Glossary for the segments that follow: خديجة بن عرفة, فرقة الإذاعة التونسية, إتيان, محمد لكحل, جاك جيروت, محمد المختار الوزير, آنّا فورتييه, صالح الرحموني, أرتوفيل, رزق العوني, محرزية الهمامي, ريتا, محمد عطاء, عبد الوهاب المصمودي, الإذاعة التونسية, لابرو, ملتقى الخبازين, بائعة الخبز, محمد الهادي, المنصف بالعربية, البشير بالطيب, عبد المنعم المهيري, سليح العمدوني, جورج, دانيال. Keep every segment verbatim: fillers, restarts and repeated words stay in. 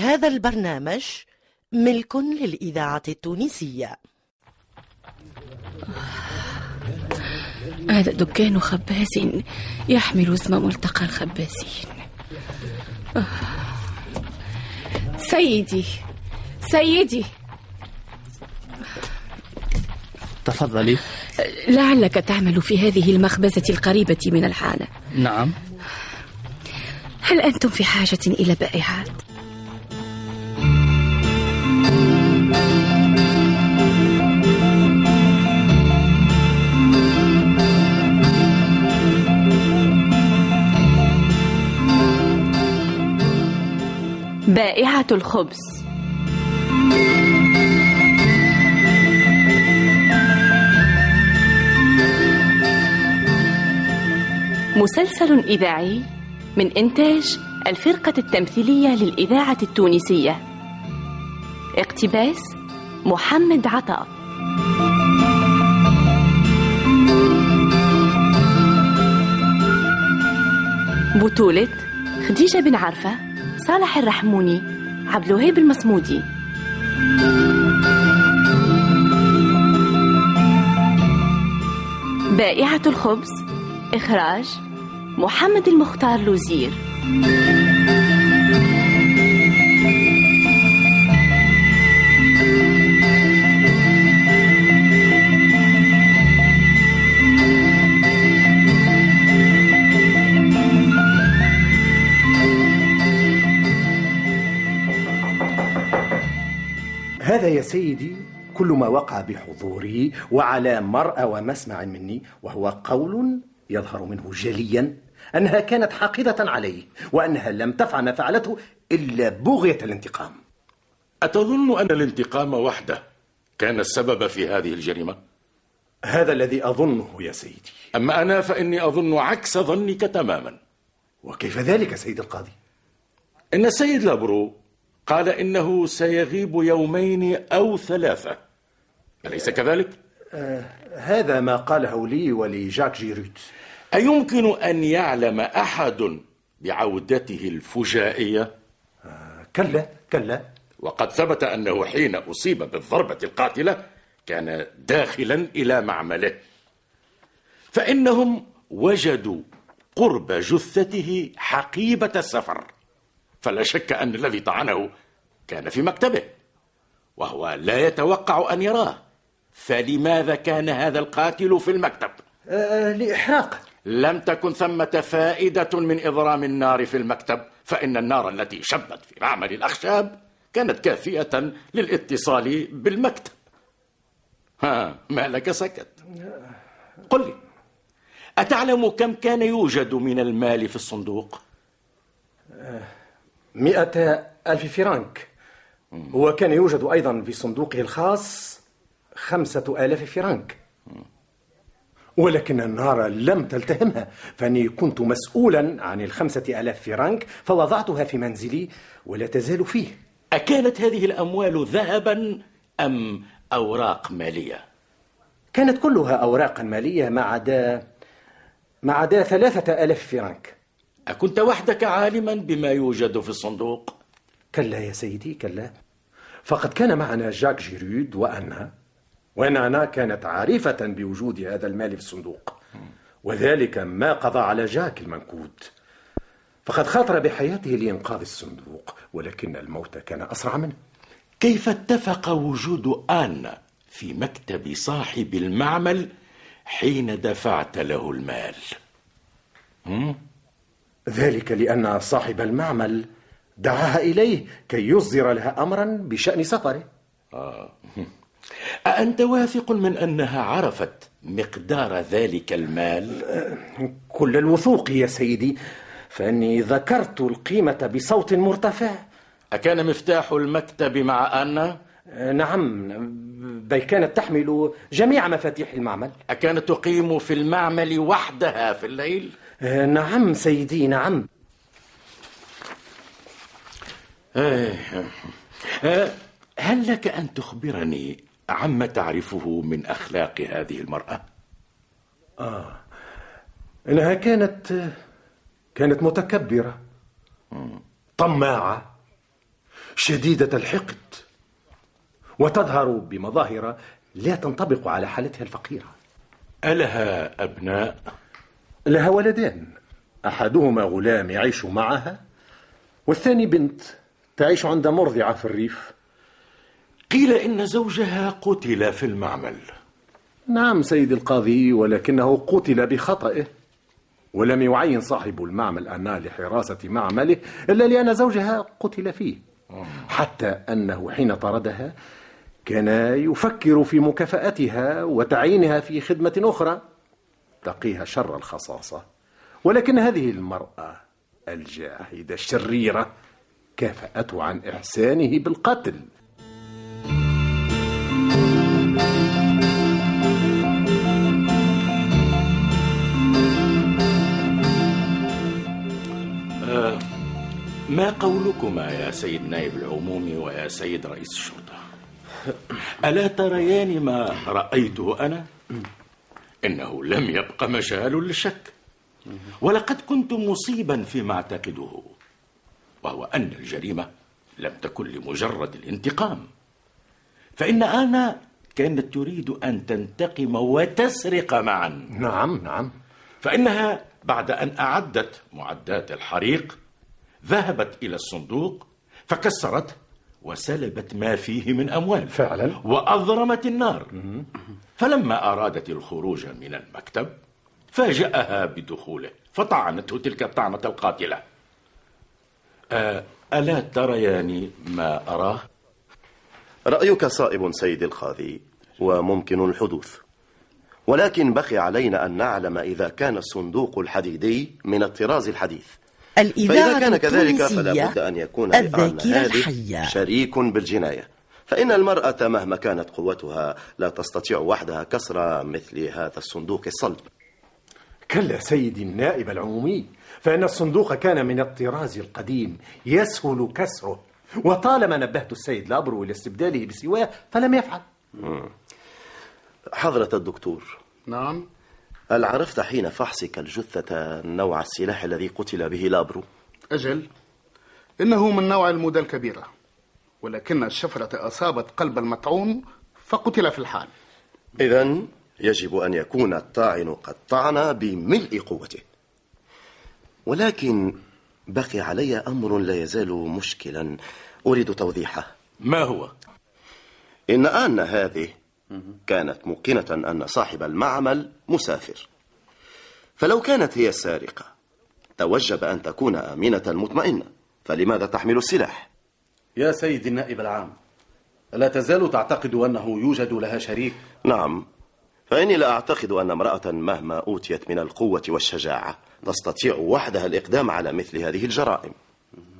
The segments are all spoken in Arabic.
هذا البرنامج ملك للإذاعة التونسية. هذا دكان خباز يحمل اسم ملتقى الخبازين. سيدي سيدي تفضلي. لعلك تعمل في هذه المخبزة القريبة من الحانة. نعم. هل أنتم في حاجة إلى بائعات؟ بائعة الخبز. مسلسل إذاعي من إنتاج الفرقة التمثيلية للإذاعة التونسية. اقتباس محمد عطاء. بطولة خديجة بن عرفة، صالح الرحموني، عبد الوهاب المصمودي. بائعة الخبز. إخراج محمد المختار الوزير. هذا يا سيدي كل ما وقع بحضوري وعلى مرأى ومسمع مني، وهو قول يظهر منه جليا أنها كانت حقيدة عليه، وأنها لم تفعل ما فعلته إلا بغية الانتقام. أتظن أن الانتقام وحده كان السبب في هذه الجريمة؟ هذا الذي أظنه يا سيدي. أما أنا فإني أظن عكس ظنك تماما. وكيف ذلك سيد القاضي؟ إن السيد لابرو قال إنه سيغيب يومين أو ثلاثة، أليس كذلك؟ آه هذا ما قاله لي ولجاك جيروت. أيمكن أن يعلم أحد بعودته الفجائية؟ آه كلا كلا. وقد ثبت أنه حين أصيب بالضربة القاتلة كان داخلا إلى معمله، فإنهم وجدوا قرب جثته حقيبة السفر، فلا شك أن الذي طعنه كان في مكتبه وهو لا يتوقع أن يراه. فلماذا كان هذا القاتل في المكتب؟ آه لإحراقه. لم تكن ثمة فائدة من إضرام النار في المكتب، فإن النار التي شبت في معمل الأخشاب كانت كافية للاتصال بالمكتب. ها، ما لك سكت؟ قل لي، أتعلم كم كان يوجد من المال في الصندوق؟ آه مئة ألف فرنك، وكان يوجد أيضا في صندوقه الخاص خمسة آلاف فرنك، ولكن النار لم تلتهمها، فأني كنت مسؤولا عن الخمسة آلاف فرنك فوضعتها في منزلي ولا تزال فيه. أكانت هذه الأموال ذهبا أم أوراق مالية؟ كانت كلها أوراقا مالية ما عدا ما عدا ثلاثة آلاف فرنك. أكنت وحدك عالما بما يوجد في الصندوق؟ كلا يا سيدي كلا، فقد كان معنا جاك جيروت وأنا وأن أنا كانت عارفة بوجود هذا المال في الصندوق، وذلك ما قضى على جاك المنكود، فقد خاطر بحياته لإنقاذ الصندوق، ولكن الموت كان أسرع منه. كيف اتفق وجود آنّا في مكتب صاحب المعمل حين دفعت له المال؟ م? ذلك لأن صاحب المعمل دعاها إليه كي يصدر لها أمرا بشأن سفره. آه. أأنت واثق من أنها عرفت مقدار ذلك المال؟ كل الوثوق يا سيدي، فأني ذكرت القيمة بصوت مرتفع. أكان مفتاح المكتب مع آنّا؟ نعم، بل كانت تحمل جميع مفاتيح المعمل. أكانت تقيم في المعمل وحدها في الليل؟ نعم سيدي نعم. هل لك أن تخبرني عما تعرفه من أخلاق هذه المرأة؟ آه إنها كانت كانت متكبرة، طماعة، شديدة الحقد، وتظهر بمظاهر لا تنطبق على حالتها الفقيرة. ألها أبناء؟ لها ولدان، أحدهما غلام يعيش معها، والثاني بنت تعيش عند مرضعة في الريف. قيل إن زوجها قتل في المعمل. نعم سيد القاضي، ولكنه قتل بخطئه، ولم يعين صاحب المعمل أنها لحراسة معمله إلا لأن زوجها قتل فيه، حتى أنه حين طردها كان يفكر في مكافأتها وتعيينها في خدمة أخرى تقيها شر الخصاصة، ولكن هذه المرأة الجاحدة الشريرة كافأته عن إحسانه بالقتل. آه ما قولكما يا سيد نائب العمومي ويا سيد رئيس الشرطة؟ ألا تريان ما رأيته أنا؟ إنه لم يبق مجال للشك، ولقد كنت مصيبا فيما أعتقده، وهو أن الجريمة لم تكن لمجرد الانتقام، فإن آنا كانت تريد أن تنتقم وتسرق معا. نعم نعم، فإنها بعد أن أعدت معدات الحريق ذهبت إلى الصندوق فكسرته وسلبت ما فيه من أموال فعلا، وأضرمت النار. فلما أرادت الخروج من المكتب فاجأها بدخوله فطعنته تلك الطعنة القاتلة. ألا ترياني ما أراه؟ رأيك صائب سيد القاضي، وممكن الحدوث، ولكن بقي علينا أن نعلم إذا كان الصندوق الحديدي من الطراز الحديث، فإذا كان كذلك فلا بد أن يكون لآنا هذه شريك بالجناية، فإن المرأة مهما كانت قوتها لا تستطيع وحدها كسر مثل هذا الصندوق الصلب. كلا سيدي النائب العمومي، فإن الصندوق كان من الطراز القديم يسهل كسره، وطالما نبهت السيد لابرو لاستبداله بسواه فلم يفعل. حضرة الدكتور. نعم. هل عرفت حين فحصك الجثة نوع السلاح الذي قتل به لابرو؟ أجل، إنه من نوع المودة الكبيرة، ولكن الشفرة أصابت قلب المطعون فقتل في الحال. إذن يجب أن يكون الطاعن قد طعن بملء قوته، ولكن بقي علي أمر لا يزال مشكلا أريد توضيحه. ما هو؟ إن آنا هذه كانت موقنة أن صاحب المعمل مسافر، فلو كانت هي السارقة توجب أن تكون آمنة مطمئنة، فلماذا تحمل السلاح؟ يا سيدي النائب العام، ألا تزال تعتقد أنه يوجد لها شريك؟ نعم، فإني لا أعتقد أن امرأة مهما أوتيت من القوة والشجاعة تستطيع وحدها الإقدام على مثل هذه الجرائم.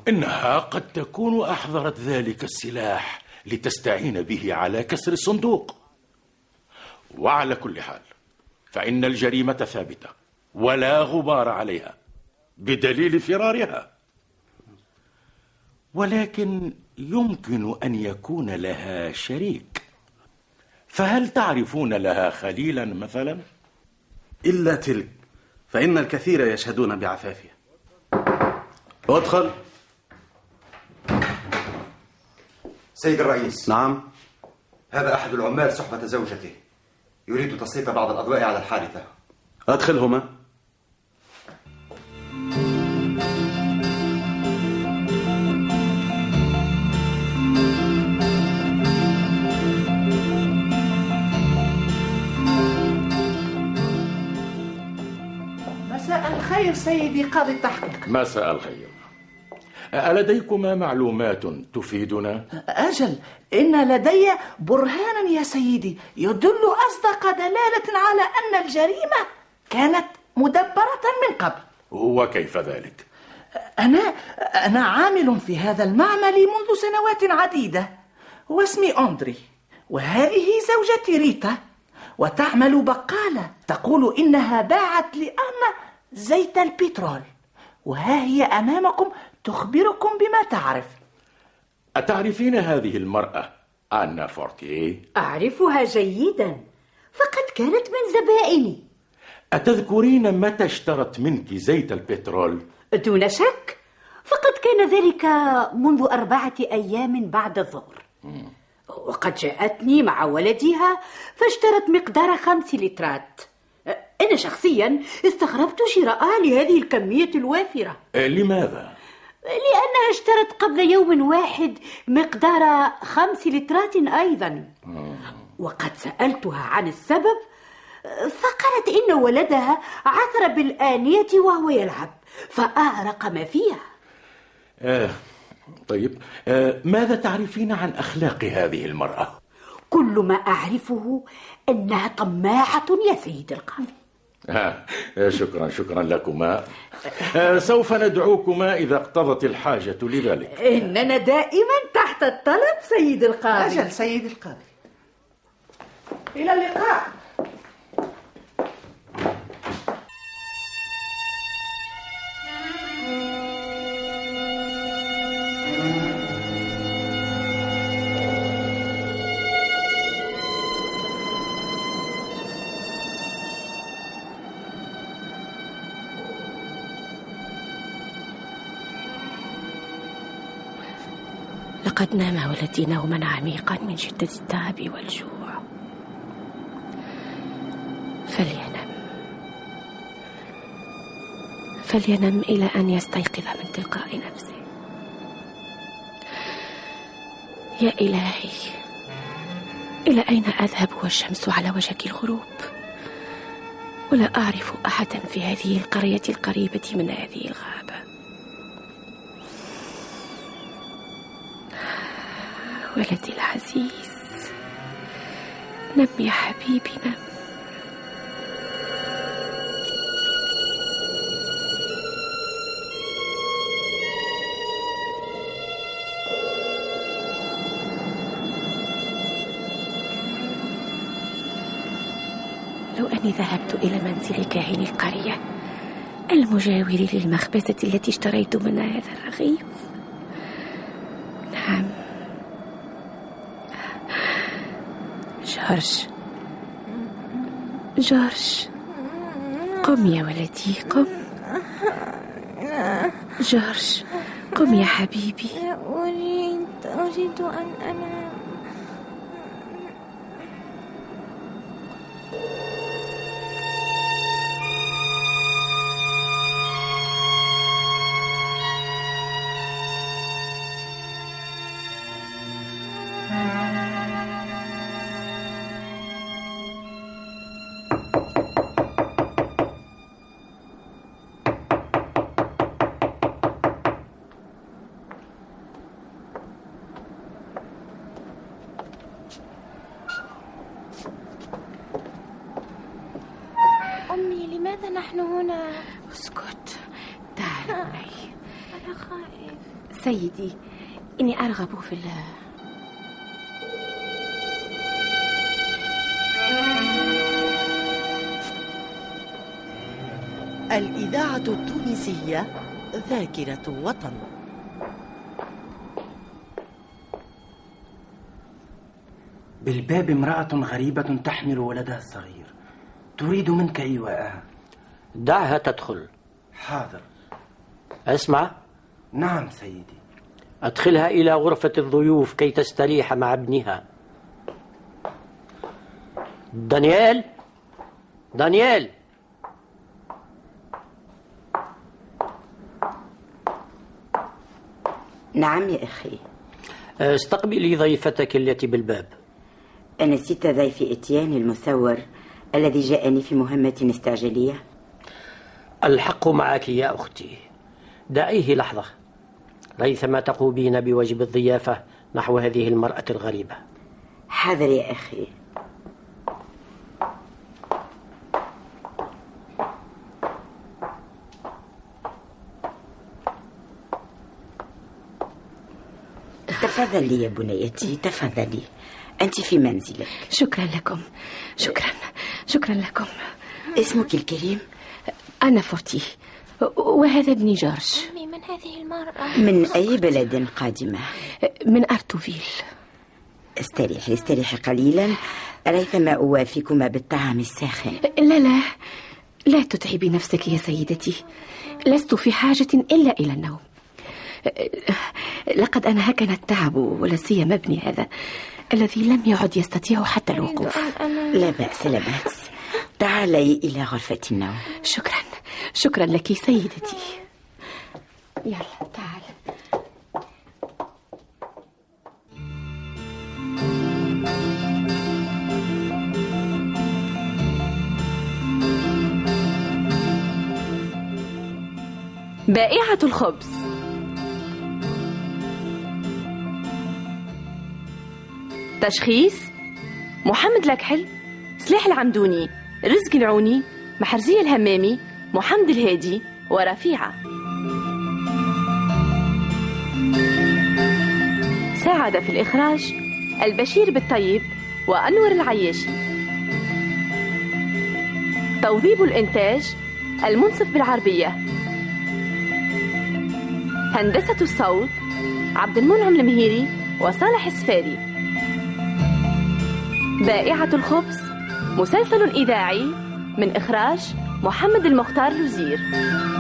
إنها قد تكون أحضرت ذلك السلاح لتستعين به على كسر الصندوق. وعلى كل حال فإن الجريمة ثابتة ولا غبار عليها بدليل فرارها، ولكن يمكن أن يكون لها شريك، فهل تعرفون لها خليلا مثلا؟ إلا تلك، فإن الكثير يشهدون بعفافها. أدخل. سيد الرئيس. نعم. هذا أحد العمال صحبة زوجته، يريد تسليط بعض الأضواء على الحادثة. أدخلهما. مساء الخير سيدي قاضي التحقيق. مساء الخير. ألديكما معلومات تفيدنا؟ أجل، إن لدي برهانا يا سيدي يدل أصدق دلالة على أن الجريمة كانت مدبرة من قبل. وكيف ذلك؟ أنا أنا عامل في هذا المعمل منذ سنوات عديدة، واسمي أندري، وهذه زوجتي ريتا، وتعمل بقالة تقول إنها باعت لآنا زيت البترول، وها هي أمامكم تخبركم بما تعرف. أتعرفين هذه المرأة آنّا فورتييه؟ أعرفها جيدا، فقد كانت من زبائني. أتذكرين متى اشترت منك زيت البترول؟ دون شك، فقد كان وكان ذلك منذ أربعة أيام بعد الظهر. وقد جاءتني مع ولدها فاشترت مقدار خمس لترات. أنا شخصيا استغربت شراءها لهذه الكمية الوافرة. لماذا؟ لأنها اشترت قبل يوم واحد مقدار خمس لترات أيضا. وقد سألتها عن السبب فقالت إن ولدها عثر بالآنية وهو يلعب فأغرق ما فيها. آه طيب، آه ماذا تعرفين عن أخلاق هذه المرأة؟ كل ما أعرفه أنها طماعة يا سيد القاضي. آه شكرا شكرا لكما. آه سوف ندعوكما إذا اقتضت الحاجة لذلك. إننا دائما تحت الطلب سيد القاضي. أجل سيد القاضي، إلى اللقاء. لقد نام ولدي نوما عميقا من شدة التعب والجوع. فلينم فلينم إلى أن يستيقظ من تلقاء نفسه. يا إلهي، إلى أين أذهب والشمس على وشك الغروب؟ ولا أعرف أحدا في هذه القرية القريبة من هذه الغابة. ولدي العزيز، نم يا حبيبي نم. لو أني ذهبت إلى منزل كاهن القرية المجاور للمخبزة التي اشتريت منها هذا الرغيف. نعم جورج، جورج قم يا ولدي قم. جورج قم يا حبيبي. أريد أريد أن أنام. سيدي، إني أرغب في الله. الإذاعة التونسية، ذاكرة وطن. بالباب امرأة غريبة تحمل ولدها الصغير، تريد منك إيواءها. دعها تدخل. حاضر. أسمع. نعم سيدي. أدخلها إلى غرفة الضيوف كي تستريح مع ابنها. دانيال، دانيال. نعم يا أخي. استقبلي ضيفتك التي بالباب. أنسيت ضيفي إتيان المثور الذي جاءني في مهمة استعجالية؟ الحق معك يا أختي، دعيه لحظة ريثما تقومين بواجب الضيافة نحو هذه المرأة الغريبة. حاضر يا أخي. تفضلي يا بنيتي، تفضلي، أنت في منزلك. شكرا لكم، شكرا شكرا لكم. اسمك الكريم؟ آنّا فورتييه، وهذا ابني جورج. أمي، من هذه المرأة؟ من أي بلد قادمة؟ من أرتوفيل. استريحي استريحي قليلا ريثما أوافيكما بالطعام الساخن. لا لا لا تتعبي نفسك يا سيدتي، لست في حاجة إلا إلى النوم. لقد أنهكنا التعب ولا سيما ابني هذا الذي لم يعد يستطيع حتى الوقوف. لا بأس لا بأس، تعالي إلى غرفة النوم. شكرا شكرا لك سيدتي. يلا تعال. بائعة الخبز. تشخيص محمد لكحل، سليح العمدوني، رزق العوني، محرزية الهمامي، محمد الهادي ورفيعة. ساعد في الإخراج البشير بالطيب وأنور العياشي. توظيب الإنتاج المنصف بالعربية. هندسة الصوت عبد المنعم المهيري وصالح السفاري. بائعة الخبز مسلسل إذاعي من إخراج محمد المختار الوزير.